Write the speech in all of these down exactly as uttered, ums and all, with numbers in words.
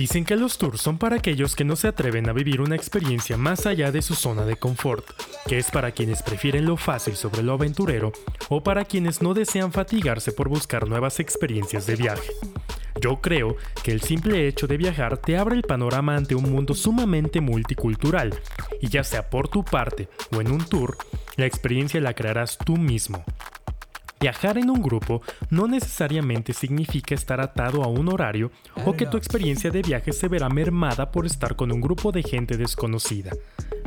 Dicen que los tours son para aquellos que no se atreven a vivir una experiencia más allá de su zona de confort, que es para quienes prefieren lo fácil sobre lo aventurero o para quienes no desean fatigarse por buscar nuevas experiencias de viaje. Yo creo que el simple hecho de viajar te abre el panorama ante un mundo sumamente multicultural, y ya sea por tu parte o en un tour, la experiencia la crearás tú mismo. Viajar en un grupo no necesariamente significa estar atado a un horario o que tu experiencia de viaje se verá mermada por estar con un grupo de gente desconocida.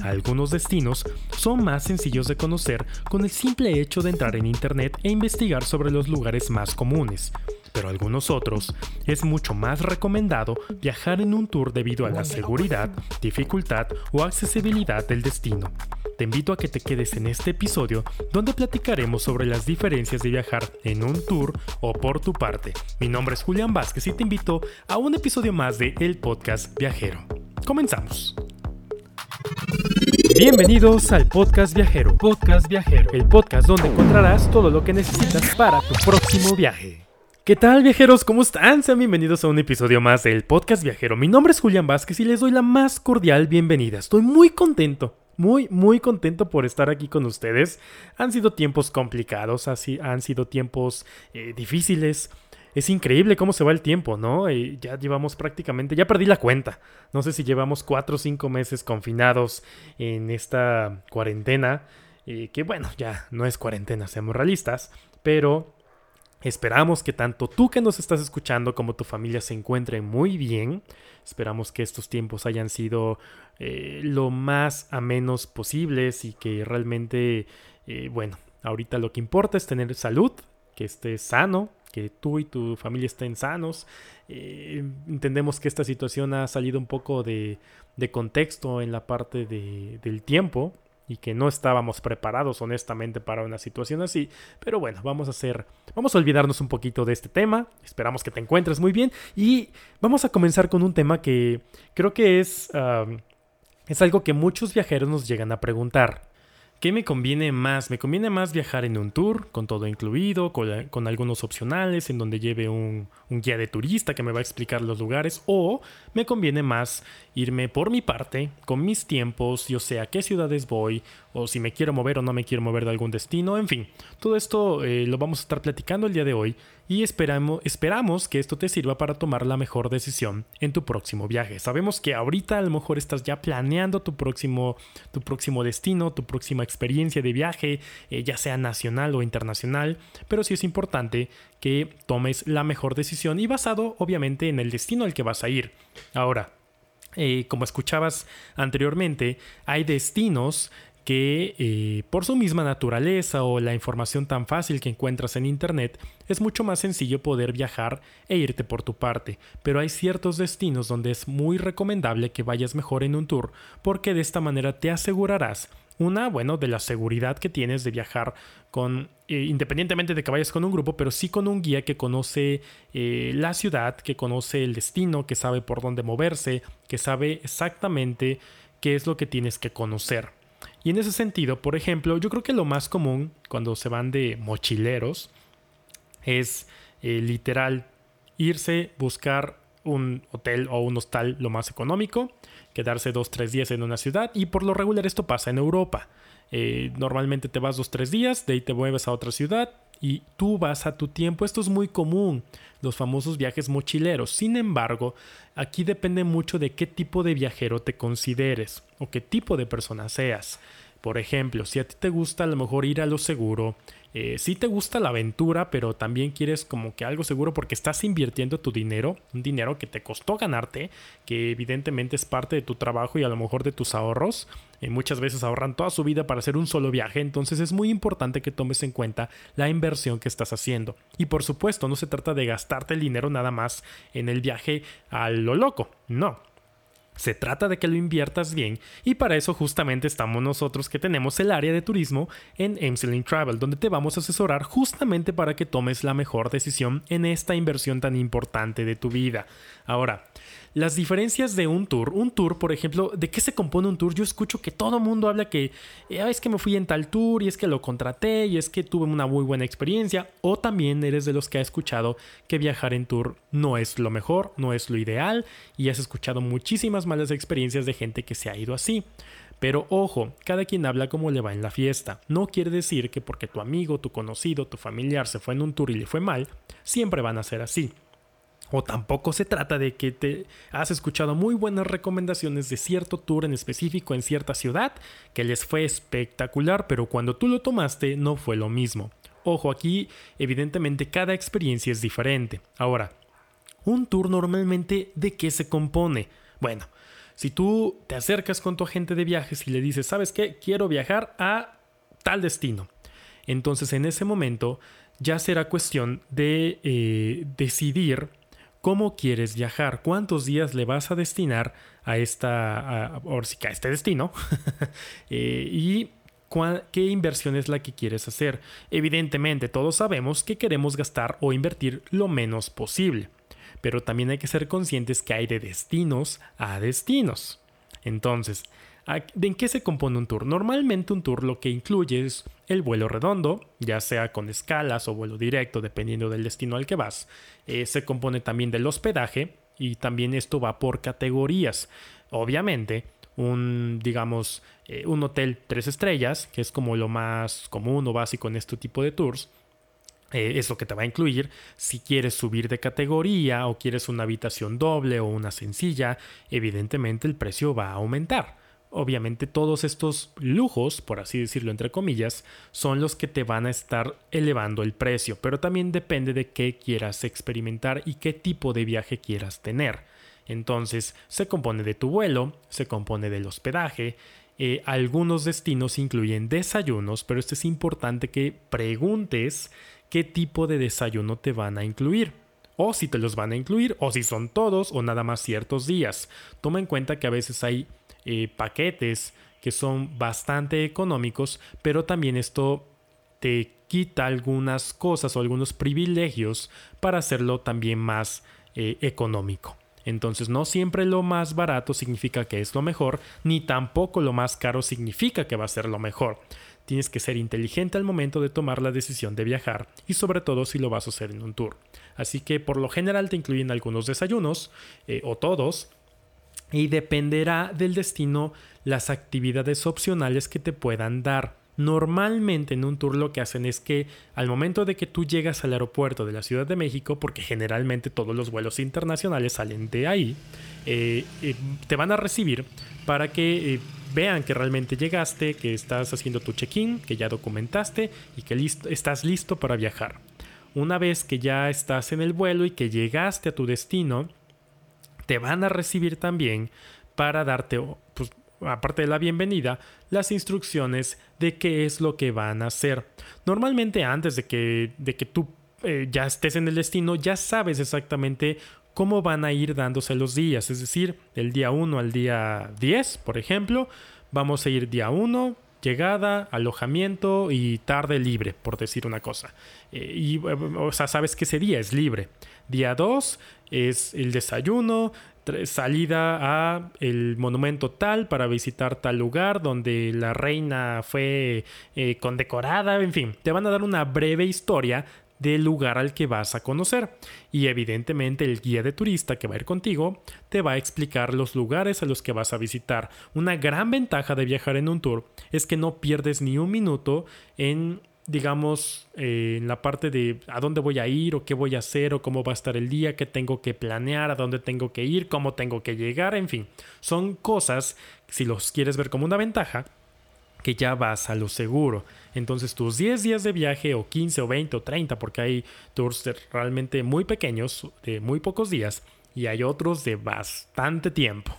Algunos destinos son más sencillos de conocer con el simple hecho de entrar en internet e investigar sobre los lugares más comunes, pero algunos otros es mucho más recomendado viajar en un tour debido a la seguridad, dificultad o accesibilidad del destino. Te invito a que te quedes en este episodio donde platicaremos sobre las diferencias de viajar en un tour o por tu parte. Mi nombre es Julián Vázquez y te invito a un episodio más de El Podcast Viajero. Comenzamos. Bienvenidos al Podcast Viajero. Podcast Viajero. El podcast donde encontrarás todo lo que necesitas para tu próximo viaje. ¿Qué tal, viajeros? ¿Cómo están? Sean bienvenidos a un episodio más del Podcast Viajero. Mi nombre es Julián Vázquez y les doy la más cordial bienvenida. Estoy muy contento, muy, muy contento por estar aquí con ustedes. Han sido tiempos complicados, así han sido tiempos eh, difíciles. Es increíble cómo se va el tiempo, ¿no? Eh, ya llevamos prácticamente, ya perdí la cuenta. No sé si llevamos cuatro o cinco meses confinados en esta cuarentena. Eh, que bueno, ya no es cuarentena, seamos realistas, pero esperamos que tanto tú que nos estás escuchando como tu familia se encuentren muy bien. Esperamos que estos tiempos hayan sido eh, lo más amenos posibles y que realmente, eh, bueno, ahorita lo que importa es tener salud, que estés sano, que tú y tu familia estén sanos. Eh, entendemos que esta situación ha salido un poco de, de contexto en la parte de, del tiempo y que no estábamos preparados honestamente para una situación así, pero bueno, vamos a hacer, vamos a olvidarnos un poquito de este tema. Esperamos que te encuentres muy bien y vamos a comenzar con un tema que creo que es, uh, es algo que muchos viajeros nos llegan a preguntar. ¿Qué me conviene más? ¿Me conviene más viajar en un tour, con todo incluido, con, con algunos opcionales, en donde lleve un, un guía de turista que me va a explicar los lugares? ¿O me conviene más irme por mi parte, con mis tiempos, yo sé a qué ciudades voy, o si me quiero mover o no me quiero mover de algún destino? En fin, todo esto eh, lo vamos a estar platicando el día de hoy y esperamos, esperamos que esto te sirva para tomar la mejor decisión en tu próximo viaje. Sabemos que ahorita a lo mejor estás ya planeando tu próximo, tu próximo destino, tu próxima experiencia. experiencia de viaje, eh, ya sea nacional o internacional, pero sí es importante que tomes la mejor decisión y basado obviamente en el destino al que vas a ir. Ahora, eh, como escuchabas anteriormente, hay destinos que eh, por su misma naturaleza o la información tan fácil que encuentras en internet es mucho más sencillo poder viajar e irte por tu parte, pero hay ciertos destinos donde es muy recomendable que vayas mejor en un tour porque de esta manera te asegurarás una, bueno, de la seguridad que tienes de viajar con, eh, independientemente de que vayas con un grupo, pero sí con un guía que conoce eh, la ciudad, que conoce el destino, que sabe por dónde moverse, que sabe exactamente qué es lo que tienes que conocer. Y en ese sentido, por ejemplo, yo creo que lo más común cuando se van de mochileros es eh, literal irse, buscar un hotel o un hostal lo más económico, quedarse dos, tres días en una ciudad y por lo regular esto pasa en Europa. Eh, normalmente te vas dos, tres días, de ahí te mueves a otra ciudad y tú vas a tu tiempo. Esto es muy común, los famosos viajes mochileros. Sin embargo, aquí depende mucho de qué tipo de viajero te consideres o qué tipo de persona seas. Por ejemplo, si a ti te gusta a lo mejor ir a lo seguro, eh, si te gusta la aventura, pero también quieres como que algo seguro porque estás invirtiendo tu dinero, un dinero que te costó ganarte, que evidentemente es parte de tu trabajo y a lo mejor de tus ahorros. Eh, muchas veces ahorran toda su vida para hacer un solo viaje, entonces es muy importante que tomes en cuenta la inversión que estás haciendo. Y por supuesto, no se trata de gastarte el dinero nada más en el viaje a lo loco, no. Se trata de que lo inviertas bien, y para eso justamente estamos nosotros, que tenemos el área de turismo en Aimsling Travel, donde te vamos a asesorar justamente para que tomes la mejor decisión en esta inversión tan importante de tu vida. Ahora, las diferencias de un tour. Un tour, por ejemplo, ¿de qué se compone un tour? Yo escucho que todo mundo habla que eh, es que me fui en tal tour y es que lo contraté y es que tuve una muy buena experiencia. O también eres de los que ha escuchado que viajar en tour no es lo mejor, no es lo ideal, y has escuchado muchísimas malas experiencias de gente que se ha ido así. Pero ojo, cada quien habla como le va en la fiesta. No quiere decir que porque tu amigo, tu conocido, tu familiar se fue en un tour y le fue mal, siempre van a ser así. O tampoco se trata de que te has escuchado muy buenas recomendaciones de cierto tour en específico en cierta ciudad que les fue espectacular, pero cuando tú lo tomaste no fue lo mismo. Ojo, aquí evidentemente cada experiencia es diferente. Ahora, un tour normalmente ¿de qué se compone? Bueno, si tú te acercas con tu agente de viajes y le dices, ¿sabes qué? Quiero viajar a tal destino. Entonces en ese momento ya será cuestión de eh, decidir ¿cómo quieres viajar? ¿Cuántos días le vas a destinar a esta, a, a este destino? eh, y cuál, qué inversión es la que quieres hacer. Evidentemente, todos sabemos que queremos gastar o invertir lo menos posible, pero también hay que ser conscientes que hay de destinos a destinos. Entonces, ¿en qué se compone un tour? Normalmente un tour lo que incluye es el vuelo redondo, ya sea con escalas o vuelo directo, dependiendo del destino al que vas. Eh, se compone también del hospedaje, y también esto va por categorías. Obviamente, un, digamos, eh, un hotel tres estrellas, que es como lo más común o básico en este tipo de tours, Eh, es lo que te va a incluir. Si quieres subir de categoría o quieres una habitación doble o una sencilla, evidentemente el precio va a aumentar. Obviamente todos estos lujos, por así decirlo entre comillas, son los que te van a estar elevando el precio, pero también depende de qué quieras experimentar y qué tipo de viaje quieras tener. Entonces se compone de tu vuelo, se compone del hospedaje. Eh, algunos destinos incluyen desayunos, pero esto es importante que preguntes qué tipo de desayuno te van a incluir, o si te los van a incluir, o si son todos o nada más ciertos días. Toma en cuenta que a veces hay Eh, paquetes que son bastante económicos, pero también esto te quita algunas cosas o algunos privilegios para hacerlo también más eh, económico. Entonces no siempre lo más barato significa que es lo mejor, ni tampoco lo más caro significa que va a ser lo mejor. Tienes que ser inteligente al momento de tomar la decisión de viajar, y sobre todo si lo vas a hacer en un tour. Así que por lo general te incluyen algunos desayunos eh, o todos, y dependerá del destino las actividades opcionales que te puedan dar. Normalmente en un tour lo que hacen es que al momento de que tú llegas al aeropuerto de la Ciudad de México, porque generalmente todos los vuelos internacionales salen de ahí, eh, eh, te van a recibir para que eh, vean que realmente llegaste, que estás haciendo tu check-in, que ya documentaste y que listo, estás listo para viajar. Una vez que ya estás en el vuelo y que llegaste a tu destino, te van a recibir también para darte, pues, aparte de la bienvenida, las instrucciones de qué es lo que van a hacer. Normalmente antes de que, de que tú eh, ya estés en el destino, ya sabes exactamente cómo van a ir dándose los días. Es decir, del día uno al día diez, por ejemplo, vamos a ir día uno, llegada, alojamiento y tarde libre, por decir una cosa. Eh, y, o sea, sabes que ese día es libre. Día dos es el desayuno, salida a el monumento tal para visitar tal lugar donde la reina fue eh, condecorada. En fin, te van a dar una breve historia del lugar al que vas a conocer, y evidentemente el guía de turista que va a ir contigo te va a explicar los lugares a los que vas a visitar. Una gran ventaja de viajar en un tour es que no pierdes ni un minuto en, digamos, eh, en la parte de a dónde voy a ir o qué voy a hacer o cómo va a estar el día, qué tengo que planear, a dónde tengo que ir, cómo tengo que llegar. En fin, son cosas, si los quieres ver como una ventaja, que ya vas a lo seguro. Entonces tus diez días de viaje, o quince, o veinte, o treinta, porque hay tours realmente muy pequeños, de muy pocos días, y hay otros de bastante tiempo,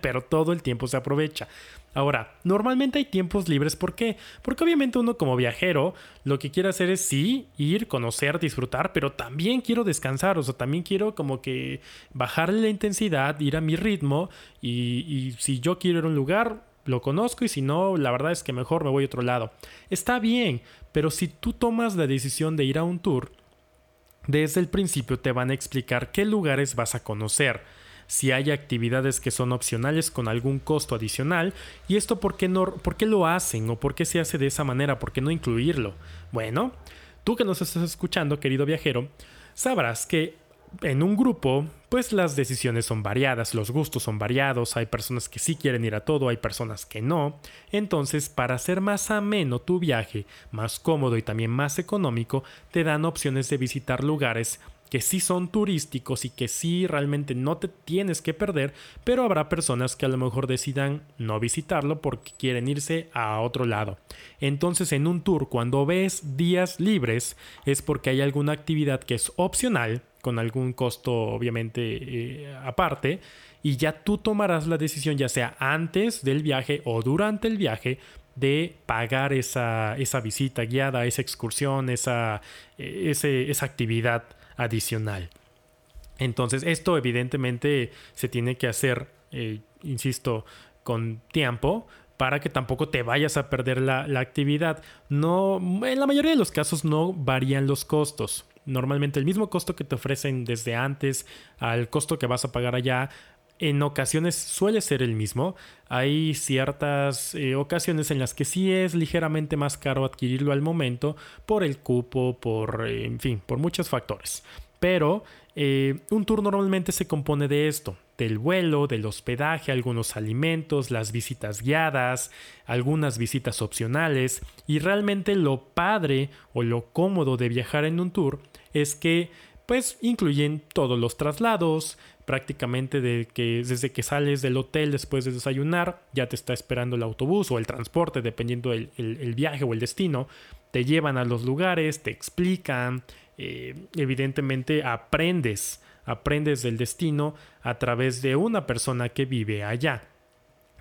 pero todo el tiempo se aprovecha. Ahora, normalmente hay tiempos libres, ¿por qué? Porque obviamente uno como viajero lo que quiere hacer es sí, ir, conocer, disfrutar, pero también quiero descansar, o sea, también quiero como que bajarle la intensidad, ir a mi ritmo y, y si yo quiero ir a un lugar, lo conozco y si no, la verdad es que mejor me voy a otro lado. Está bien, pero si tú tomas la decisión de ir a un tour, desde el principio te van a explicar qué lugares vas a conocer. Si hay actividades que son opcionales con algún costo adicional. ¿Y esto por qué, no, por qué lo hacen o por qué se hace de esa manera? ¿Por qué no incluirlo? Bueno, tú que nos estás escuchando, querido viajero, sabrás que en un grupo, pues las decisiones son variadas, los gustos son variados, hay personas que sí quieren ir a todo, hay personas que no. Entonces, para hacer más ameno tu viaje, más cómodo y también más económico, te dan opciones de visitar lugares que sí son turísticos y que sí realmente no te tienes que perder, pero habrá personas que a lo mejor decidan no visitarlo porque quieren irse a otro lado. Entonces, en un tour, cuando ves días libres, es porque hay alguna actividad que es opcional, con algún costo obviamente eh, aparte, y ya tú tomarás la decisión, ya sea antes del viaje o durante el viaje, de pagar esa, esa visita guiada, esa excursión, esa, eh, ese, esa actividad adicional. Entonces, esto evidentemente se tiene que hacer, eh, insisto, con tiempo para que tampoco te vayas a perder la, la actividad. No, en la mayoría de los casos no varían los costos. Normalmente el mismo costo que te ofrecen desde antes al costo que vas a pagar allá, en ocasiones suele ser el mismo. Hay ciertas eh, ocasiones en las que sí es ligeramente más caro adquirirlo al momento por el cupo, por eh, en fin, por muchos factores. Pero eh, un tour normalmente se compone de esto, del vuelo, del hospedaje, algunos alimentos, las visitas guiadas, algunas visitas opcionales. Y realmente lo padre o lo cómodo de viajar en un tour es que pues incluyen todos los traslados, prácticamente de que, desde que sales del hotel después de desayunar, ya te está esperando el autobús o el transporte, dependiendo del el, el viaje o el destino. Te llevan a los lugares, te explican, eh, evidentemente aprendes, aprendes del destino a través de una persona que vive allá.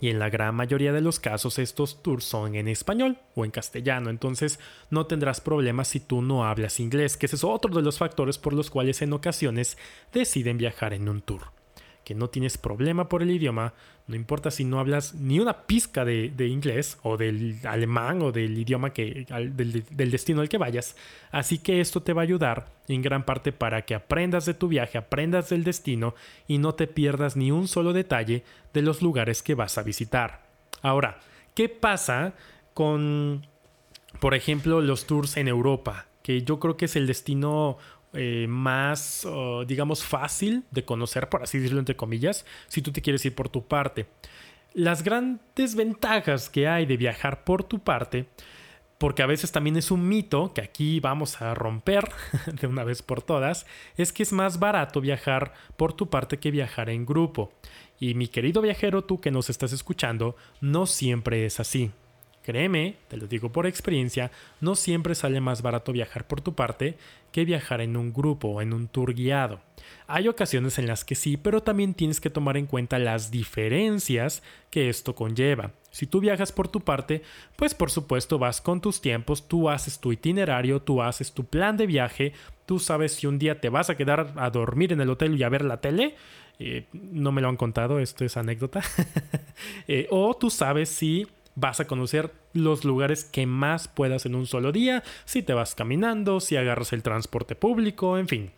Y en la gran mayoría de los casos estos tours son en español o en castellano, entonces no tendrás problemas si tú no hablas inglés, que ese es otro de los factores por los cuales en ocasiones deciden viajar en un tour. Que no tienes problema por el idioma, no importa si no hablas ni una pizca de, de inglés o del alemán o del idioma que, del, del destino al que vayas. Así que esto te va a ayudar en gran parte para que aprendas de tu viaje, aprendas del destino y no te pierdas ni un solo detalle de los lugares que vas a visitar. Ahora, ¿qué pasa con, por ejemplo, los tours en Europa? Que yo creo que es el destino Eh, más, uh, digamos, fácil de conocer, por así decirlo, entre comillas, si tú te quieres ir por tu parte. Las grandes ventajas que hay de viajar por tu parte, porque a veces también es un mito que aquí vamos a romper de una vez por todas, es que es más barato viajar por tu parte que viajar en grupo. Y mi querido viajero, tú que nos estás escuchando, no siempre es así. Créeme, te lo digo por experiencia, no siempre sale más barato viajar por tu parte que viajar en un grupo o en un tour guiado. Hay ocasiones en las que sí, pero también tienes que tomar en cuenta las diferencias que esto conlleva. Si tú viajas por tu parte, pues por supuesto vas con tus tiempos, tú haces tu itinerario, tú haces tu plan de viaje, tú sabes si un día te vas a quedar a dormir en el hotel y a ver la tele. Eh, no me lo han contado, esto es anécdota. eh, o tú sabes si vas a conocer los lugares que más puedas en un solo día, si te vas caminando, si agarras el transporte público, en fin.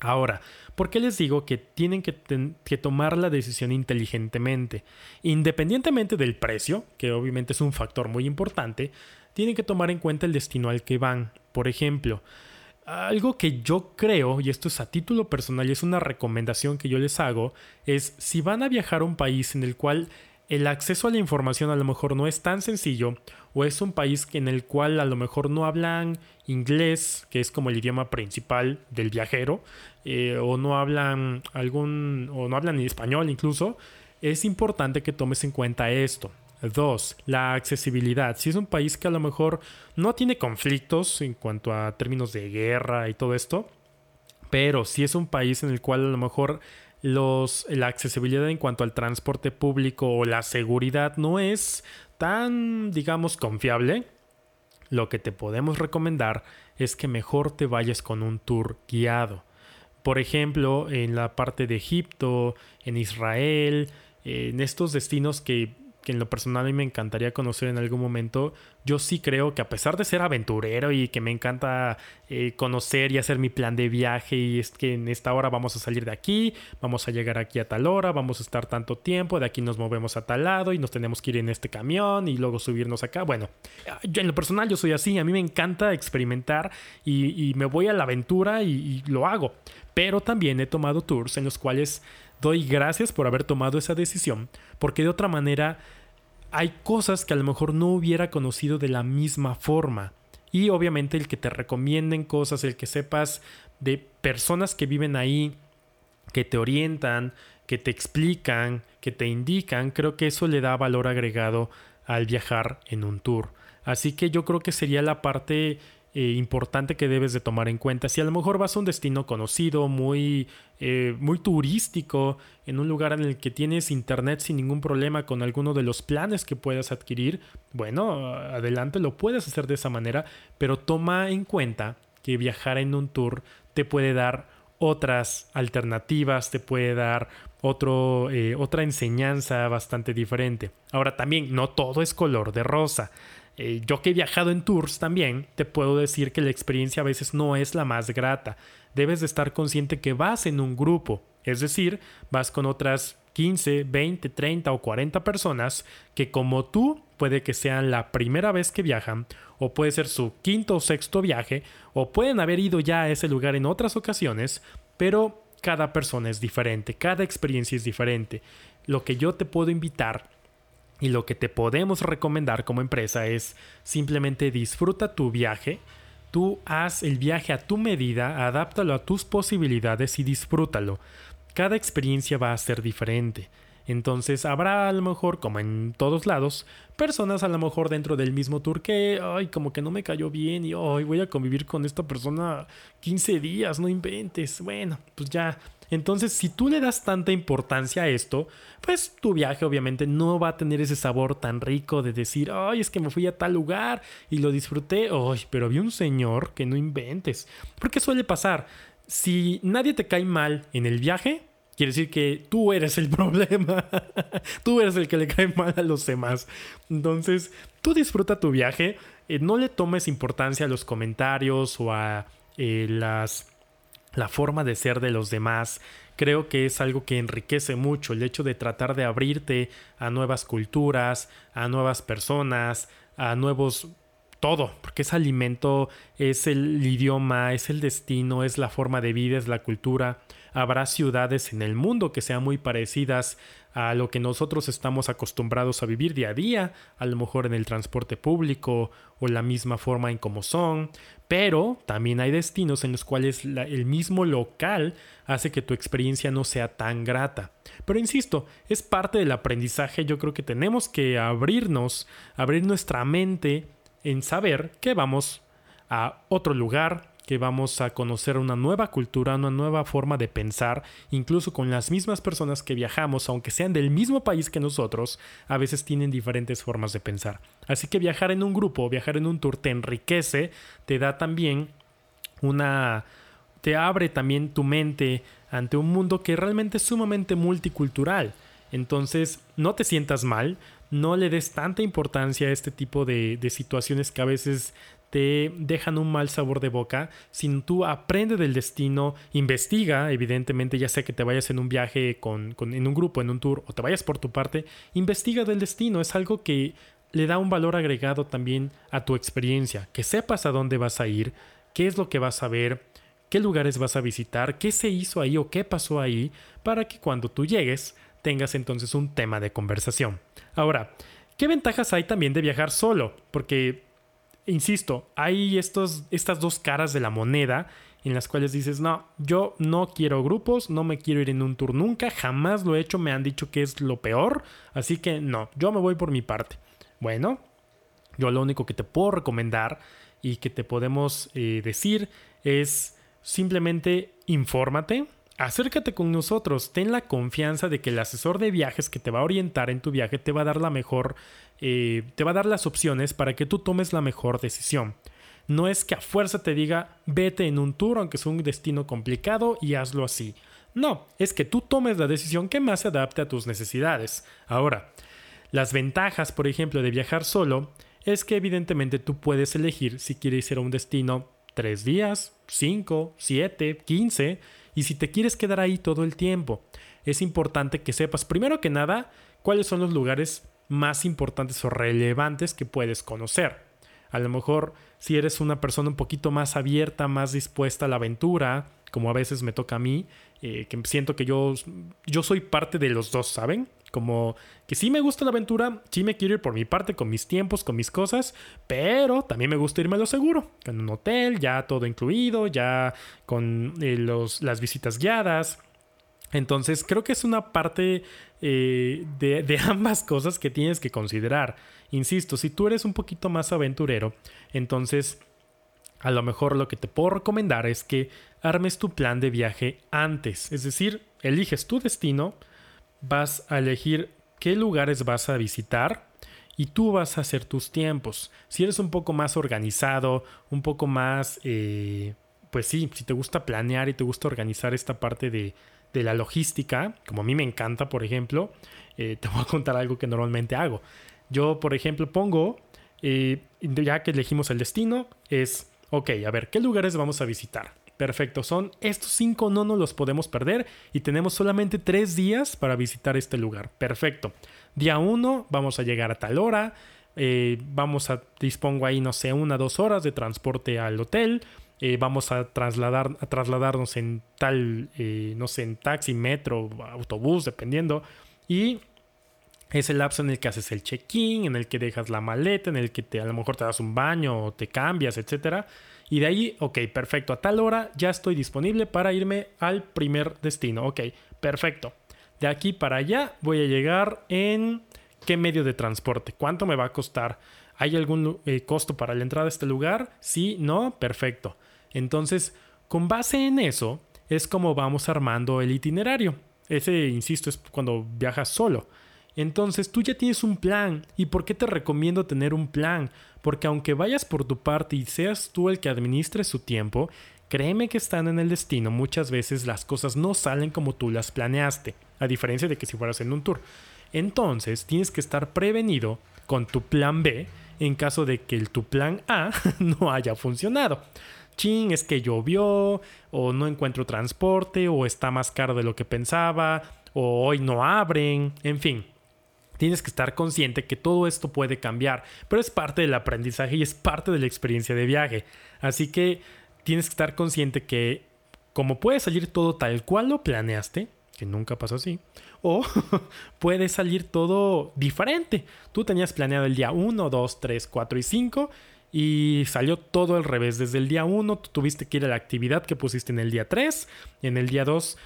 Ahora, ¿por qué les digo que tienen que, ten- que tomar la decisión inteligentemente? Independientemente del precio, que obviamente es un factor muy importante, tienen que tomar en cuenta el destino al que van. Por ejemplo, algo que yo creo, y esto es a título personal y es una recomendación que yo les hago, es si van a viajar a un país en el cual el acceso a la información a lo mejor no es tan sencillo o es un país en el cual a lo mejor no hablan inglés, que es como el idioma principal del viajero, eh, o no hablan algún o no hablan español incluso, es importante que tomes en cuenta esto. Dos, la accesibilidad. Si es un país que a lo mejor no tiene conflictos en cuanto a términos de guerra y todo esto, pero si es un país en el cual a lo mejor los, la accesibilidad en cuanto al transporte público o la seguridad no es tan, digamos, confiable, lo que te podemos recomendar es que mejor te vayas con un tour guiado. Por ejemplo, en la parte de Egipto, en Israel, en estos destinos que, que en lo personal a mí me encantaría conocer en algún momento, yo sí creo que a pesar de ser aventurero y que me encanta eh, conocer y hacer mi plan de viaje y es que en esta hora vamos a salir de aquí, vamos a llegar aquí a tal hora, vamos a estar tanto tiempo, de aquí nos movemos a tal lado y nos tenemos que ir en este camión y luego subirnos acá. Bueno, yo en lo personal yo soy así, a mí me encanta experimentar y, y me voy a la aventura y, y lo hago. Pero también he tomado tours en los cuales doy gracias por haber tomado esa decisión, porque de otra manera hay cosas que a lo mejor no hubiera conocido de la misma forma. Y obviamente el que te recomienden cosas, el que sepas de personas que viven ahí, que te orientan, que te explican, que te indican, creo que eso le da valor agregado al viajar en un tour. Así que yo creo que sería la parte Eh, importante que debes de tomar en cuenta. Si a lo mejor vas a un destino conocido, muy, eh, muy turístico, en un lugar en el que tienes internet sin ningún problema con alguno de los planes que puedas adquirir, bueno, adelante, lo puedes hacer de esa manera, pero toma en cuenta que viajar en un tour te puede dar otras alternativas, te puede dar otro, eh, otra enseñanza bastante diferente. Ahora también, no todo es color de rosa. Eh, yo que he viajado en tours también, te puedo decir que la experiencia a veces no es la más grata. Debes de estar consciente que vas en un grupo, es decir, vas con otras quince, veinte, treinta o cuarenta personas que como tú puede que sean la primera vez que viajan, o puede ser su quinto o sexto viaje, o pueden haber ido ya a ese lugar en otras ocasiones, pero cada persona es diferente, cada experiencia es diferente. Lo que yo te puedo invitar y lo que te podemos recomendar como empresa es simplemente disfruta tu viaje. Tú haz el viaje a tu medida, adáptalo a tus posibilidades y disfrútalo. Cada experiencia va a ser diferente. Entonces habrá a lo mejor, como en todos lados, personas a lo mejor dentro del mismo tour que, ay, como que no me cayó bien y, ay, voy a convivir con esta persona quince días, no inventes. Bueno, pues ya. Entonces, si tú le das tanta importancia a esto, pues tu viaje obviamente no va a tener ese sabor tan rico de decir, ay, es que me fui a tal lugar y lo disfruté, ay, pero vi un señor que no inventes. Porque suele pasar, si nadie te cae mal en el viaje, quiere decir que tú eres el problema, tú eres el que le cae mal a los demás. Entonces, tú disfruta tu viaje, eh, no le tomes importancia a los comentarios o a eh, las... la forma de ser de los demás. Creo que es algo que enriquece mucho el hecho de tratar de abrirte a nuevas culturas, a nuevas personas, a nuevos todo, porque es alimento, es el idioma, es el destino, es la forma de vida, es la cultura. Habrá ciudades en el mundo que sean muy parecidas a lo que nosotros estamos acostumbrados a vivir día a día, a lo mejor en el transporte público o la misma forma en cómo son, pero también hay destinos en los cuales la, el mismo local hace que tu experiencia no sea tan grata. Pero insisto, es parte del aprendizaje. Yo creo que tenemos que abrirnos, abrir nuestra mente en saber que vamos a otro lugar, que vamos a conocer una nueva cultura, una nueva forma de pensar, incluso con las mismas personas que viajamos, aunque sean del mismo país que nosotros, a veces tienen diferentes formas de pensar. Así que viajar en un grupo, viajar en un tour te enriquece, te da también una... te abre también tu mente ante un mundo que realmente es sumamente multicultural. Entonces, no te sientas mal, no le des tanta importancia a este tipo de, de situaciones que a veces te dejan un mal sabor de boca. Si tú aprende del destino, investiga, evidentemente, ya sea que te vayas en un viaje con, con, en un grupo, en un tour, o te vayas por tu parte, investiga del destino. Es algo que le da un valor agregado también a tu experiencia, que sepas a dónde vas a ir, qué es lo que vas a ver, qué lugares vas a visitar, qué se hizo ahí o qué pasó ahí, para que cuando tú llegues tengas entonces un tema de conversación. Ahora, ¿qué ventajas hay también de viajar solo? Porque, insisto, hay estos, estas dos caras de la moneda en las cuales dices, no, yo no quiero grupos, no me quiero ir en un tour nunca, jamás lo he hecho, me han dicho que es lo peor, así que no, yo me voy por mi parte. Bueno, yo lo único que te puedo recomendar y que te podemos eh, decir es simplemente infórmate, Acércate con nosotros, ten la confianza de que el asesor de viajes que te va a orientar en tu viaje te va a dar la mejor, eh, te va a dar las opciones para que tú tomes la mejor decisión. No es que a fuerza te diga vete en un tour aunque es un destino complicado y hazlo así. No, es que tú tomes la decisión que más se adapte a tus necesidades. Ahora, las ventajas, por ejemplo, de viajar solo es que evidentemente tú puedes elegir si quieres ir a un destino tres días, cinco, siete, quince... Y si te quieres quedar ahí todo el tiempo, es importante que sepas, primero que nada, cuáles son los lugares más importantes o relevantes que puedes conocer. A lo mejor, si eres una persona un poquito más abierta, más dispuesta a la aventura, como a veces me toca a mí, eh, que siento que yo, yo soy parte de los dos, ¿saben? Como que sí me gusta la aventura, sí me quiero ir por mi parte, con mis tiempos, con mis cosas, pero también me gusta irme a lo seguro, con un hotel, ya todo incluido, ya con eh, los, las visitas guiadas. Entonces creo que es una parte eh, de, de ambas cosas que tienes que considerar. Insisto, si tú eres un poquito más aventurero, entonces a lo mejor lo que te puedo recomendar es que armes tu plan de viaje antes. Es decir, eliges tu destino, vas a elegir qué lugares vas a visitar y tú vas a hacer tus tiempos. Si eres un poco más organizado, un poco más, eh, pues sí, si te gusta planear y te gusta organizar esta parte de, de la logística, como a mí me encanta, por ejemplo, eh, te voy a contar algo que normalmente hago. Yo, por ejemplo, pongo, eh, ya que elegimos el destino, es, ok, a ver, ¿qué lugares vamos a visitar? Perfecto, son estos cinco, no nos los podemos perder y tenemos solamente tres días para visitar este lugar. Perfecto. Día uno, vamos a llegar a tal hora, eh, vamos a, dispongo ahí, no sé, una o dos horas de transporte al hotel, eh, vamos a, trasladar, a trasladarnos en tal, eh, no sé, en taxi, metro, autobús, dependiendo. Y es el lapso en el que haces el check-in, en el que dejas la maleta, en el que te, a lo mejor te das un baño o te cambias, etcétera. Y de ahí, ok, perfecto, a tal hora ya estoy disponible para irme al primer destino. Ok, perfecto. De aquí para allá voy a llegar en qué medio de transporte. ¿Cuánto me va a costar? ¿Hay algún eh, costo para la entrada a este lugar? Sí, no, perfecto. Entonces, con base en eso, es como vamos armando el itinerario. Ese, insisto, es cuando viajas solo. Entonces tú ya tienes un plan. ¿Y por qué te recomiendo tener un plan? Porque aunque vayas por tu parte y seas tú el que administres su tiempo, créeme que estando en el destino muchas veces las cosas no salen como tú las planeaste, a diferencia de que si fueras en un tour. Entonces tienes que estar prevenido con tu plan B en caso de que tu plan A no haya funcionado. Chin, es que llovió, o no encuentro transporte, o está más caro de lo que pensaba, o hoy no abren, en fin. Tienes que estar consciente que todo esto puede cambiar, pero es parte del aprendizaje y es parte de la experiencia de viaje. Así que tienes que estar consciente que como puede salir todo tal cual lo planeaste, que nunca pasa así, o puede salir todo diferente. Tú tenías planeado el día uno, dos, tres, cuatro y cinco y salió todo al revés. Desde el día uno tú tuviste que ir a la actividad que pusiste en el día tres, en el día dos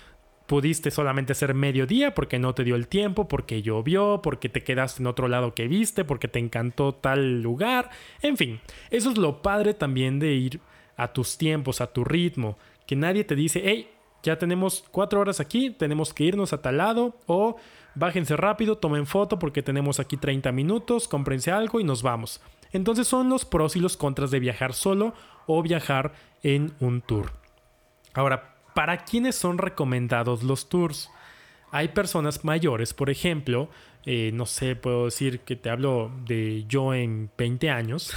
pudiste solamente hacer mediodía porque no te dio el tiempo, porque llovió, porque te quedaste en otro lado que viste, porque te encantó tal lugar. En fin, eso es lo padre también de ir a tus tiempos, a tu ritmo. Que nadie te dice, hey, ya tenemos cuatro horas aquí, tenemos que irnos a tal lado. O bájense rápido, tomen foto porque tenemos aquí treinta minutos, cómprense algo y nos vamos. Entonces son los pros y los contras de viajar solo o viajar en un tour. Ahora, ¿para quiénes son recomendados los tours? Hay personas mayores, por ejemplo, eh, no sé, puedo decir que te hablo de yo en veinte años,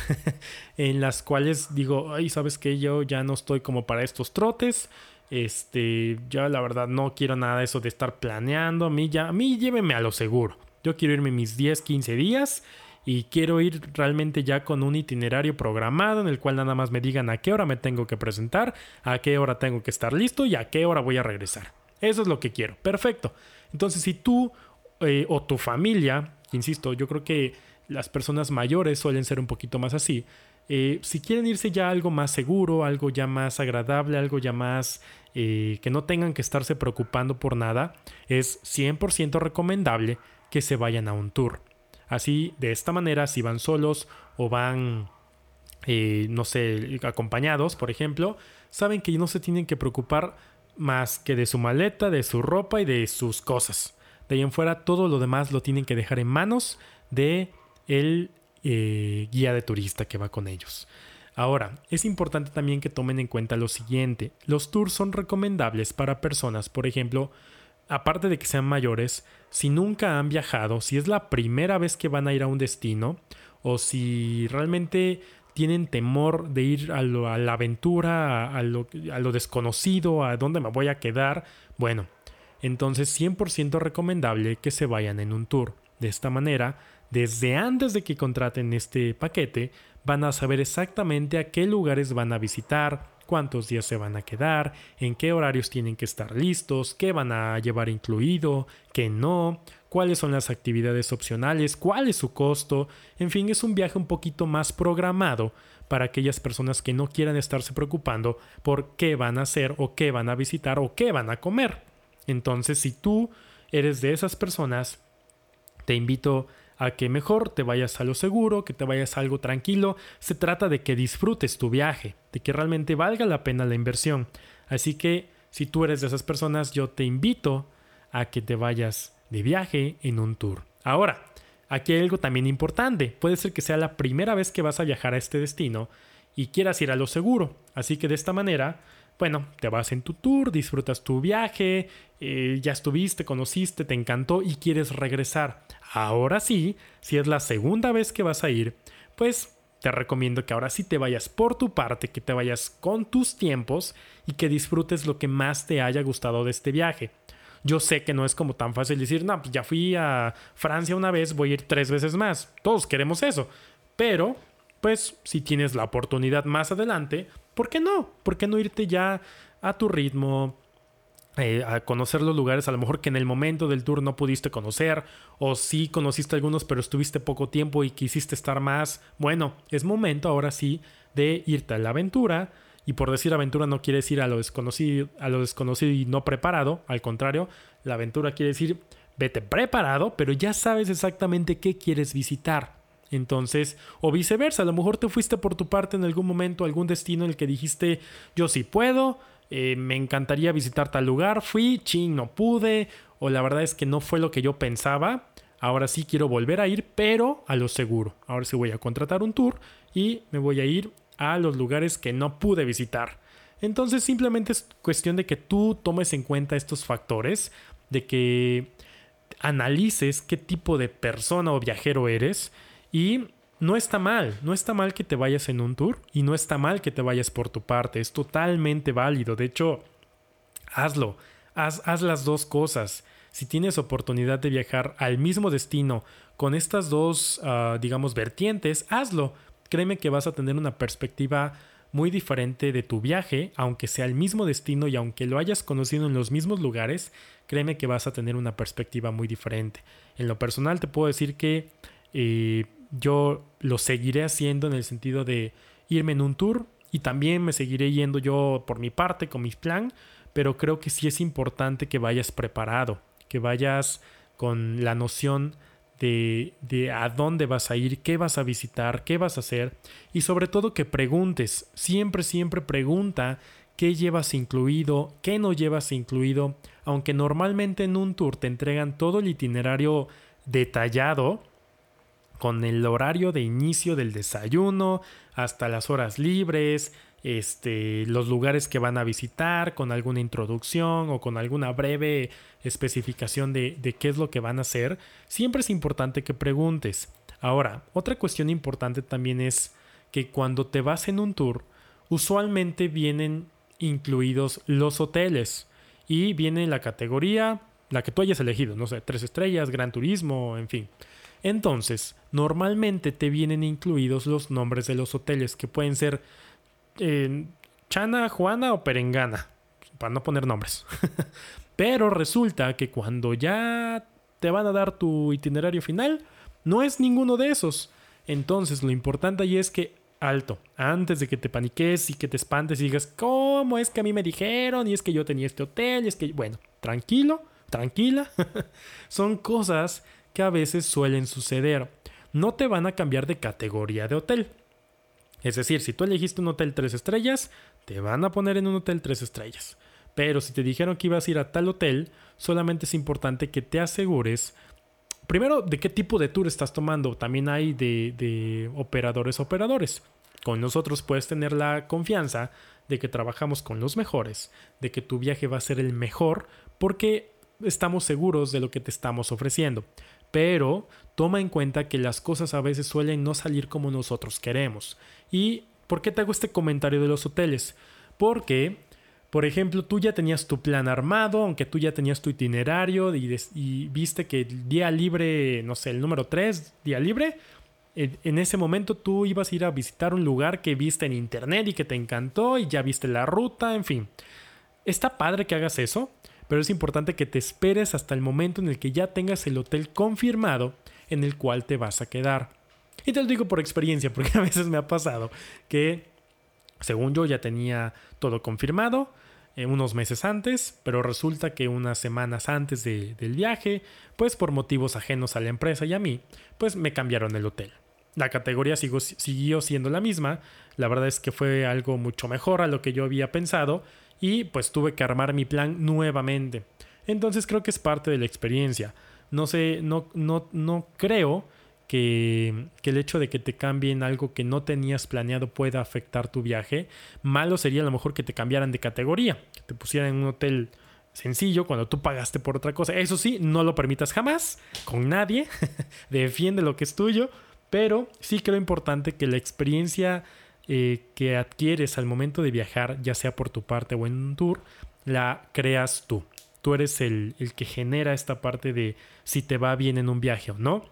en las cuales digo, ay, ¿sabes qué? Yo ya no estoy como para estos trotes, este, yo la verdad no quiero nada de eso de estar planeando, a mí ya, a mí llévenme a lo seguro. Yo quiero irme mis diez, quince días y quiero ir realmente ya con un itinerario programado en el cual nada más me digan a qué hora me tengo que presentar, a qué hora tengo que estar listo y a qué hora voy a regresar. Eso es lo que quiero. Perfecto. Entonces, si tú eh, o tu familia, insisto, yo creo que las personas mayores suelen ser un poquito más así. Eh, si quieren irse ya a algo más seguro, algo ya más agradable, algo ya más eh, que no tengan que estarse preocupando por nada, es cien por ciento recomendable que se vayan a un tour. Así, de esta manera, si van solos o van, eh, no sé, acompañados, por ejemplo, saben que no se tienen que preocupar más que de su maleta, de su ropa y de sus cosas. De ahí en fuera, todo lo demás lo tienen que dejar en manos de el eh, guía de turista que va con ellos. Ahora, es importante también que tomen en cuenta lo siguiente. Los tours son recomendables para personas, por ejemplo, aparte de que sean mayores, si nunca han viajado, si es la primera vez que van a ir a un destino, o si realmente tienen temor de ir a, lo, a la aventura, a, a, lo, a lo desconocido, a dónde me voy a quedar. Bueno, entonces cien por ciento recomendable que se vayan en un tour. De esta manera, desde antes de que contraten este paquete, van a saber exactamente a qué lugares van a visitar, cuántos días se van a quedar, en qué horarios tienen que estar listos, qué van a llevar incluido, qué no, cuáles son las actividades opcionales, cuál es su costo. En fin, es un viaje un poquito más programado para aquellas personas que no quieran estarse preocupando por qué van a hacer o qué van a visitar o qué van a comer. Entonces, si tú eres de esas personas, te invito a que mejor te vayas a lo seguro, que te vayas a algo tranquilo. Se trata de que disfrutes tu viaje, de que realmente valga la pena la inversión. Así que si tú eres de esas personas, yo te invito a que te vayas de viaje en un tour. Ahora, aquí hay algo también importante. Puede ser que sea la primera vez que vas a viajar a este destino y quieras ir a lo seguro. Así que de esta manera, bueno, te vas en tu tour, disfrutas tu viaje, eh, ya estuviste, conociste, te encantó y quieres regresar. Ahora sí, si es la segunda vez que vas a ir, pues te recomiendo que ahora sí te vayas por tu parte, que te vayas con tus tiempos y que disfrutes lo que más te haya gustado de este viaje. Yo sé que no es como tan fácil decir, no, ya fui a Francia una vez, voy a ir tres veces más. Todos queremos eso, pero pues si tienes la oportunidad más adelante, ¿por qué no? ¿Por qué no irte ya a tu ritmo? Eh, a conocer los lugares a lo mejor que en el momento del tour no pudiste conocer, o sí conociste algunos pero estuviste poco tiempo y quisiste estar más. Bueno, es momento ahora sí de irte a la aventura, y por decir aventura no quieres ir a lo desconocido, a lo desconocido y no preparado. Al contrario, la aventura quiere decir vete preparado, pero ya sabes exactamente qué quieres visitar. Entonces, o viceversa, a lo mejor te fuiste por tu parte en algún momento a algún destino en el que dijiste yo sí puedo. Eh, me encantaría visitar tal lugar, fui, ching, no pude, o la verdad es que no fue lo que yo pensaba, ahora sí quiero volver a ir, pero a lo seguro. Ahora sí voy a contratar un tour y me voy a ir a los lugares que no pude visitar. Entonces simplemente es cuestión de que tú tomes en cuenta estos factores, de que analices qué tipo de persona o viajero eres, y no está mal, no está mal que te vayas en un tour y no está mal que te vayas por tu parte. Es totalmente válido. De hecho, hazlo. Haz, haz las dos cosas. Si tienes oportunidad de viajar al mismo destino con estas dos, uh, digamos, vertientes, hazlo. Créeme que vas a tener una perspectiva muy diferente de tu viaje, aunque sea el mismo destino y aunque lo hayas conocido en los mismos lugares, créeme que vas a tener una perspectiva muy diferente. En lo personal te puedo decir que Eh, yo lo seguiré haciendo en el sentido de irme en un tour y también me seguiré yendo yo por mi parte con mi plan, pero creo que sí es importante que vayas preparado, que vayas con la noción de, de a dónde vas a ir, qué vas a visitar, qué vas a hacer, y sobre todo que preguntes. Siempre, siempre pregunta qué llevas incluido, qué no llevas incluido, aunque normalmente en un tour te entregan todo el itinerario detallado, con el horario de inicio del desayuno hasta las horas libres, este, los lugares que van a visitar, con alguna introducción o con alguna breve especificación de, de qué es lo que van a hacer. Siempre es importante que preguntes. Ahora, otra cuestión importante también es que cuando te vas en un tour, usualmente vienen incluidos los hoteles y viene la categoría, la que tú hayas elegido, no sé, tres estrellas, Gran Turismo, en fin. Entonces, normalmente te vienen incluidos los nombres de los hoteles, que pueden ser eh, Chana, Juana o Perengana, para no poner nombres. Pero resulta que cuando ya te van a dar tu itinerario final, no es ninguno de esos. Entonces, lo importante ahí es que, alto, antes de que te paniques y que te espantes y digas, ¿cómo es que a mí me dijeron? Y es que yo tenía este hotel, y es que, bueno, tranquilo, tranquila. Son cosas que a veces suelen suceder. No te van a cambiar de categoría de hotel. Es decir, si tú elegiste un hotel tres estrellas, te van a poner en un hotel tres estrellas. Pero si te dijeron que ibas a ir a tal hotel, solamente es importante que te asegures primero de qué tipo de tour estás tomando. También hay de, de operadores a operadores. Con nosotros puedes tener la confianza de que trabajamos con los mejores, de que tu viaje va a ser el mejor, porque estamos seguros de lo que te estamos ofreciendo. Pero toma en cuenta que las cosas a veces suelen no salir como nosotros queremos. ¿Y por qué te hago este comentario de los hoteles? Porque, por ejemplo, tú ya tenías tu plan armado, aunque tú ya tenías tu itinerario y, des- y viste que el día libre, no sé, el número tres, día libre, en ese momento tú ibas a ir a visitar un lugar que viste en internet y que te encantó y ya viste la ruta, en fin. Está padre que hagas eso, pero es importante que te esperes hasta el momento en el que ya tengas el hotel confirmado en el cual te vas a quedar. Y te lo digo por experiencia, porque a veces me ha pasado que, según yo, ya tenía todo confirmado eh, unos meses antes, pero resulta que unas semanas antes de, del viaje, pues por motivos ajenos a la empresa y a mí, pues me cambiaron el hotel. La categoría sigo, siguió siendo la misma. La verdad es que fue algo mucho mejor a lo que yo había pensado y pues tuve que armar mi plan nuevamente. Entonces creo que es parte de la experiencia. No sé, no, no, no creo que, que el hecho de que te cambien algo que no tenías planeado pueda afectar tu viaje. Malo sería a lo mejor que te cambiaran de categoría, que te pusieran en un hotel sencillo cuando tú pagaste por otra cosa. Eso sí, no lo permitas jamás, con nadie. Defiende lo que es tuyo. Pero sí creo importante que la experiencia eh, que adquieres al momento de viajar, ya sea por tu parte o en un tour, la creas tú. Tú eres el, el que genera esta parte de si te va bien en un viaje o no.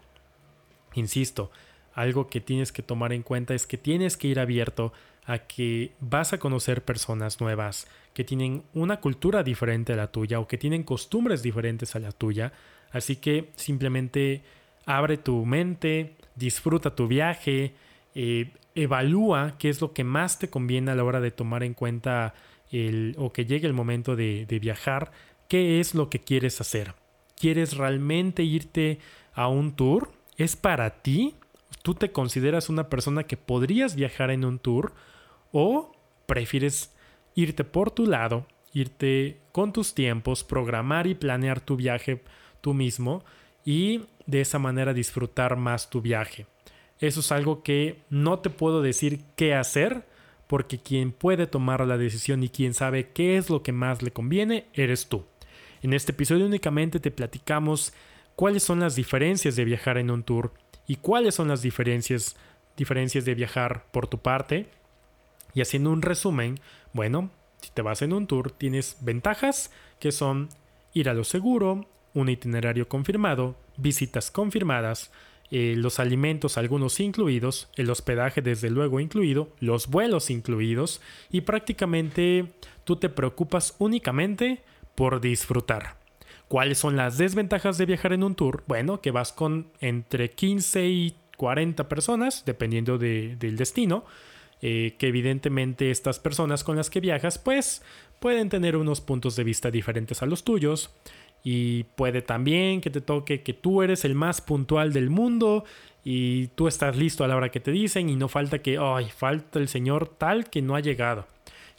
Insisto, algo que tienes que tomar en cuenta es que tienes que ir abierto a que vas a conocer personas nuevas que tienen una cultura diferente a la tuya o que tienen costumbres diferentes a la tuya. Así que simplemente abre tu mente, disfruta tu viaje, eh, evalúa qué es lo que más te conviene a la hora de tomar en cuenta el, o que llegue el momento de, de viajar. ¿Qué es lo que quieres hacer? ¿Quieres realmente irte a un tour? ¿Es para ti? ¿Tú te consideras una persona que podrías viajar en un tour? ¿O prefieres irte por tu lado, irte con tus tiempos, programar y planear tu viaje tú mismo y de esa manera disfrutar más tu viaje? Eso es algo que no te puedo decir qué hacer, porque quien puede tomar la decisión y quien sabe qué es lo que más le conviene eres tú. En este episodio únicamente te platicamos cuáles son las diferencias de viajar en un tour y cuáles son las diferencias, diferencias de viajar por tu parte. Y haciendo un resumen, bueno, si te vas en un tour tienes ventajas que son ir a lo seguro, un itinerario confirmado, visitas confirmadas, eh, los alimentos algunos incluidos, el hospedaje desde luego incluido, los vuelos incluidos y prácticamente tú te preocupas únicamente por disfrutar. ¿Cuáles son las desventajas de viajar en un tour? Bueno, que vas con entre quince y cuarenta personas, dependiendo de, del destino, eh, que evidentemente estas personas con las que viajas pues pueden tener unos puntos de vista diferentes a los tuyos. Y puede también que te toque que tú eres el más puntual del mundo y tú estás listo a la hora que te dicen y no falta que, ay, falta el señor tal que no ha llegado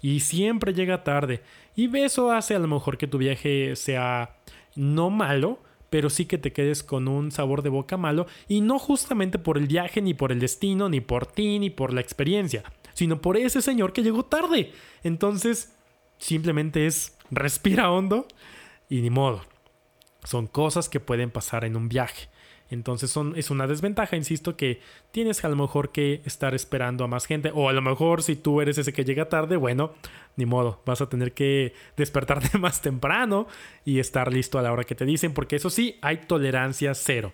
y siempre llega tarde. Y eso hace a lo mejor que tu viaje sea no malo, pero sí que te quedes con un sabor de boca malo y no justamente por el viaje, ni por el destino, ni por ti, ni por la experiencia, sino por ese señor que llegó tarde. Entonces, simplemente es respira hondo y ni modo. Son cosas que pueden pasar en un viaje. Entonces son, es una desventaja, insisto, que tienes a lo mejor que estar esperando a más gente. O a lo mejor si tú eres ese que llega tarde, bueno, ni modo. Vas a tener que despertarte más temprano y estar listo a la hora que te dicen. Porque eso sí, hay tolerancia cero.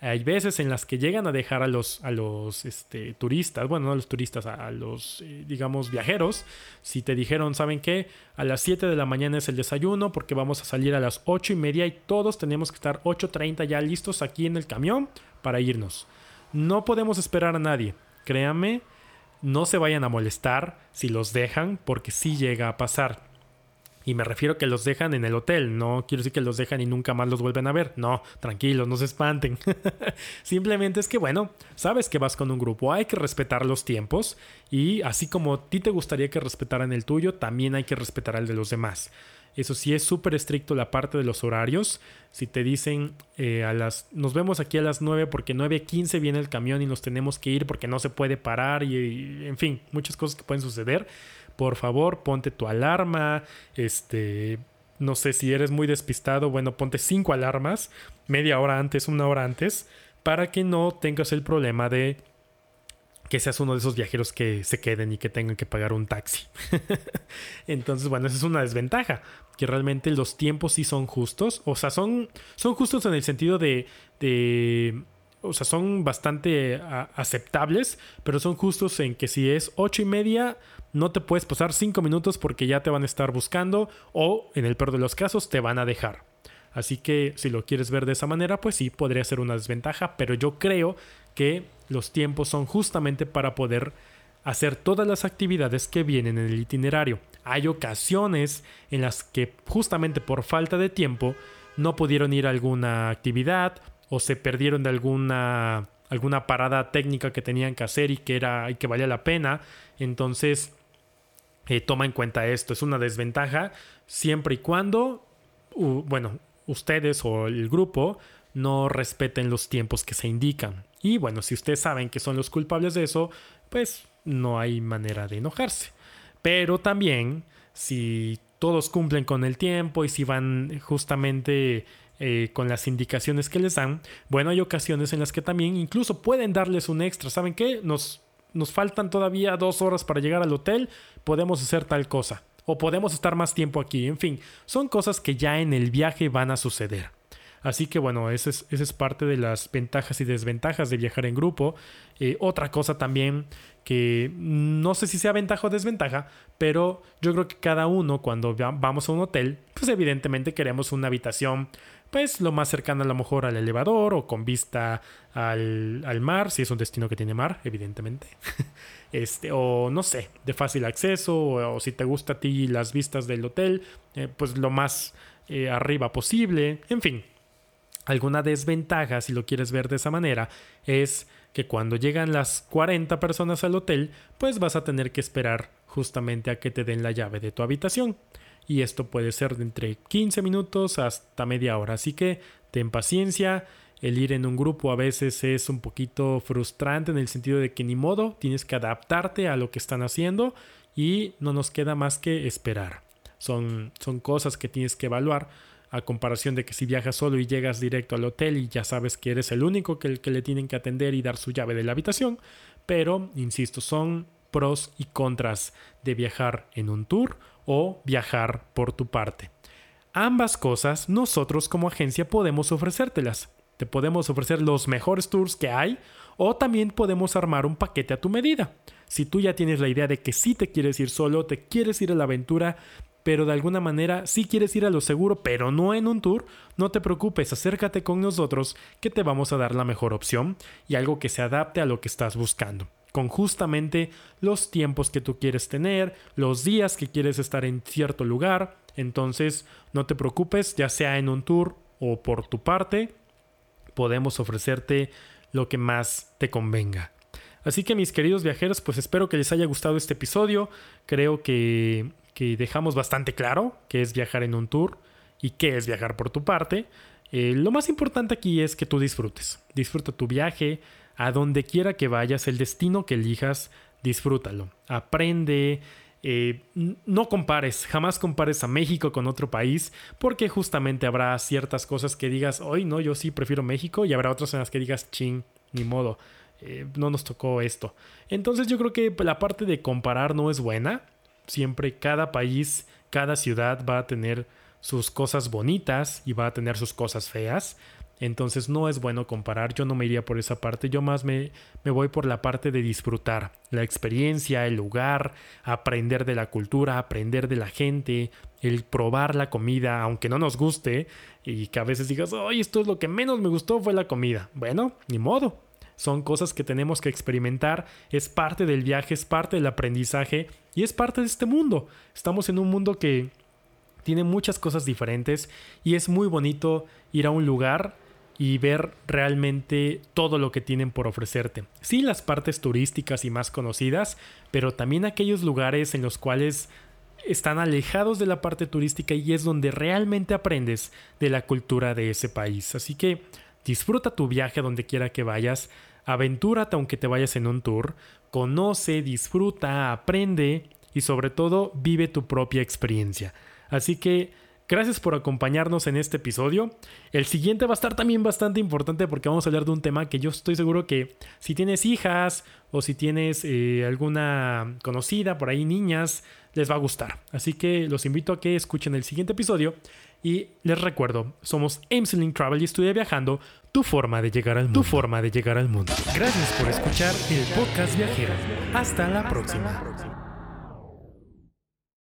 Hay veces en las que llegan a dejar a los, a los este, turistas, bueno, no a los turistas, a, a los, eh, digamos, viajeros. Si te dijeron, ¿saben qué? A las siete de la mañana es el desayuno porque vamos a salir a las ocho y media y todos tenemos que estar ocho treinta ya listos aquí en el camión para irnos. No podemos esperar a nadie. Créanme, no se vayan a molestar si los dejan porque sí llega a pasar. Y me refiero que los dejan en el hotel. No quiero decir que los dejan y nunca más los vuelven a ver. No, tranquilos, no se espanten. Simplemente es que, bueno, sabes que vas con un grupo. Hay que respetar los tiempos. Y así como a ti te gustaría que respetaran el tuyo, también hay que respetar el de los demás. Eso sí, es súper estricto la parte de los horarios. Si te dicen eh, a las... nos vemos aquí a las nueve porque nueve quince viene el camión y nos tenemos que ir porque no se puede parar y, y en fin, muchas cosas que pueden suceder. Por favor, ponte tu alarma. Este... No sé, si eres muy despistado, bueno, ponte cinco alarmas, media hora antes, una hora antes, para que no tengas el problema de que seas uno de esos viajeros que se queden y que tengan que pagar un taxi. Entonces, bueno, esa es una desventaja, que realmente los tiempos sí son justos. O sea, son, son justos en el sentido de... de o sea, son bastante a, aceptables, pero son justos en que si es ocho y media, no te puedes pasar cinco minutos porque ya te van a estar buscando o, en el peor de los casos, te van a dejar. Así que si lo quieres ver de esa manera, pues sí, podría ser una desventaja, pero yo creo que los tiempos son justamente para poder hacer todas las actividades que vienen en el itinerario. Hay ocasiones en las que justamente por falta de tiempo no pudieron ir a alguna actividad, o se perdieron de alguna, alguna parada técnica que tenían que hacer y que, era, y que valía la pena. Entonces, eh, toma en cuenta esto. Es una desventaja siempre y cuando, u, bueno, ustedes o el grupo no respeten los tiempos que se indican. Y bueno, si ustedes saben que son los culpables de eso, pues no hay manera de enojarse. Pero también, si todos cumplen con el tiempo y si van justamente... Eh, con las indicaciones que les dan, bueno, hay ocasiones en las que también incluso pueden darles un extra. ¿Saben qué? Nos, nos faltan todavía dos horas para llegar al hotel, podemos hacer tal cosa o podemos estar más tiempo aquí. En fin, son cosas que ya en el viaje van a suceder. Así que bueno, esa es, esa es parte de las ventajas y desventajas de viajar en grupo. Eh, otra cosa también que no sé si sea ventaja o desventaja, pero yo creo que cada uno cuando vamos a un hotel, pues evidentemente queremos una habitación pues lo más cercana a lo mejor al elevador o con vista al, al mar, si es un destino que tiene mar, evidentemente. Este, o no sé, de fácil acceso, o, o si te gusta a ti las vistas del hotel, eh, pues lo más eh, arriba posible, en fin. Alguna desventaja, si lo quieres ver de esa manera, es que cuando llegan las cuarenta personas al hotel, pues vas a tener que esperar justamente a que te den la llave de tu habitación. Y esto puede ser de entre quince minutos hasta media hora. Así que ten paciencia. El ir en un grupo a veces es un poquito frustrante en el sentido de que ni modo, tienes que adaptarte a lo que están haciendo y no nos queda más que esperar. Son, son cosas que tienes que evaluar. A comparación de que si viajas solo y llegas directo al hotel y ya sabes que eres el único que, que le tienen que atender y dar su llave de la habitación. Pero, insisto, son pros y contras de viajar en un tour o viajar por tu parte. Ambas cosas nosotros como agencia podemos ofrecértelas. Te podemos ofrecer los mejores tours que hay o también podemos armar un paquete a tu medida. Si tú ya tienes la idea de que sí te quieres ir solo, te quieres ir a la aventura, pero de alguna manera si quieres ir a lo seguro, pero no en un tour, no te preocupes, acércate con nosotros que te vamos a dar la mejor opción y algo que se adapte a lo que estás buscando, con justamente los tiempos que tú quieres tener, los días que quieres estar en cierto lugar. Entonces no te preocupes, ya sea en un tour o por tu parte, podemos ofrecerte lo que más te convenga. Así que mis queridos viajeros, pues espero que les haya gustado este episodio. Creo que... que dejamos bastante claro qué es viajar en un tour y qué es viajar por tu parte. Eh, lo más importante aquí es que tú disfrutes. Disfruta tu viaje, a donde quiera que vayas, el destino que elijas, disfrútalo. Aprende, eh, no compares, jamás compares a México con otro país, porque justamente habrá ciertas cosas que digas, hoy no, yo sí prefiero México, y habrá otras en las que digas, chin, ni modo, eh, no nos tocó esto. Entonces yo creo que la parte de comparar no es buena. Siempre cada país, cada ciudad va a tener sus cosas bonitas y va a tener sus cosas feas. Entonces no es bueno comparar. Yo no me iría por esa parte. Yo más me, me voy por la parte de disfrutar la experiencia, el lugar, aprender de la cultura, aprender de la gente, el probar la comida, aunque no nos guste y que a veces digas, ¡ay, esto es lo que menos me gustó fue la comida! Bueno, ni modo. Son cosas que tenemos que experimentar. Es parte del viaje, es parte del aprendizaje y es parte de este mundo. Estamos en un mundo que tiene muchas cosas diferentes y es muy bonito ir a un lugar y ver realmente todo lo que tienen por ofrecerte. Sí, las partes turísticas y más conocidas, pero también aquellos lugares en los cuales están alejados de la parte turística y es donde realmente aprendes de la cultura de ese país. Así que disfruta tu viaje donde quiera que vayas, aventúrate aunque te vayas en un tour, conoce, disfruta, aprende y sobre todo vive tu propia experiencia. Así que gracias por acompañarnos en este episodio. El siguiente va a estar también bastante importante porque vamos a hablar de un tema que yo estoy seguro que si tienes hijas o si tienes eh, alguna conocida por ahí, niñas, les va a gustar. Así que los invito a que escuchen el siguiente episodio y les recuerdo, somos Aimsling Travel y estudia viajando, tu forma de llegar al mundo. Tu forma de llegar al mundo. Gracias por escuchar el Podcast Viajero. Hasta la próxima.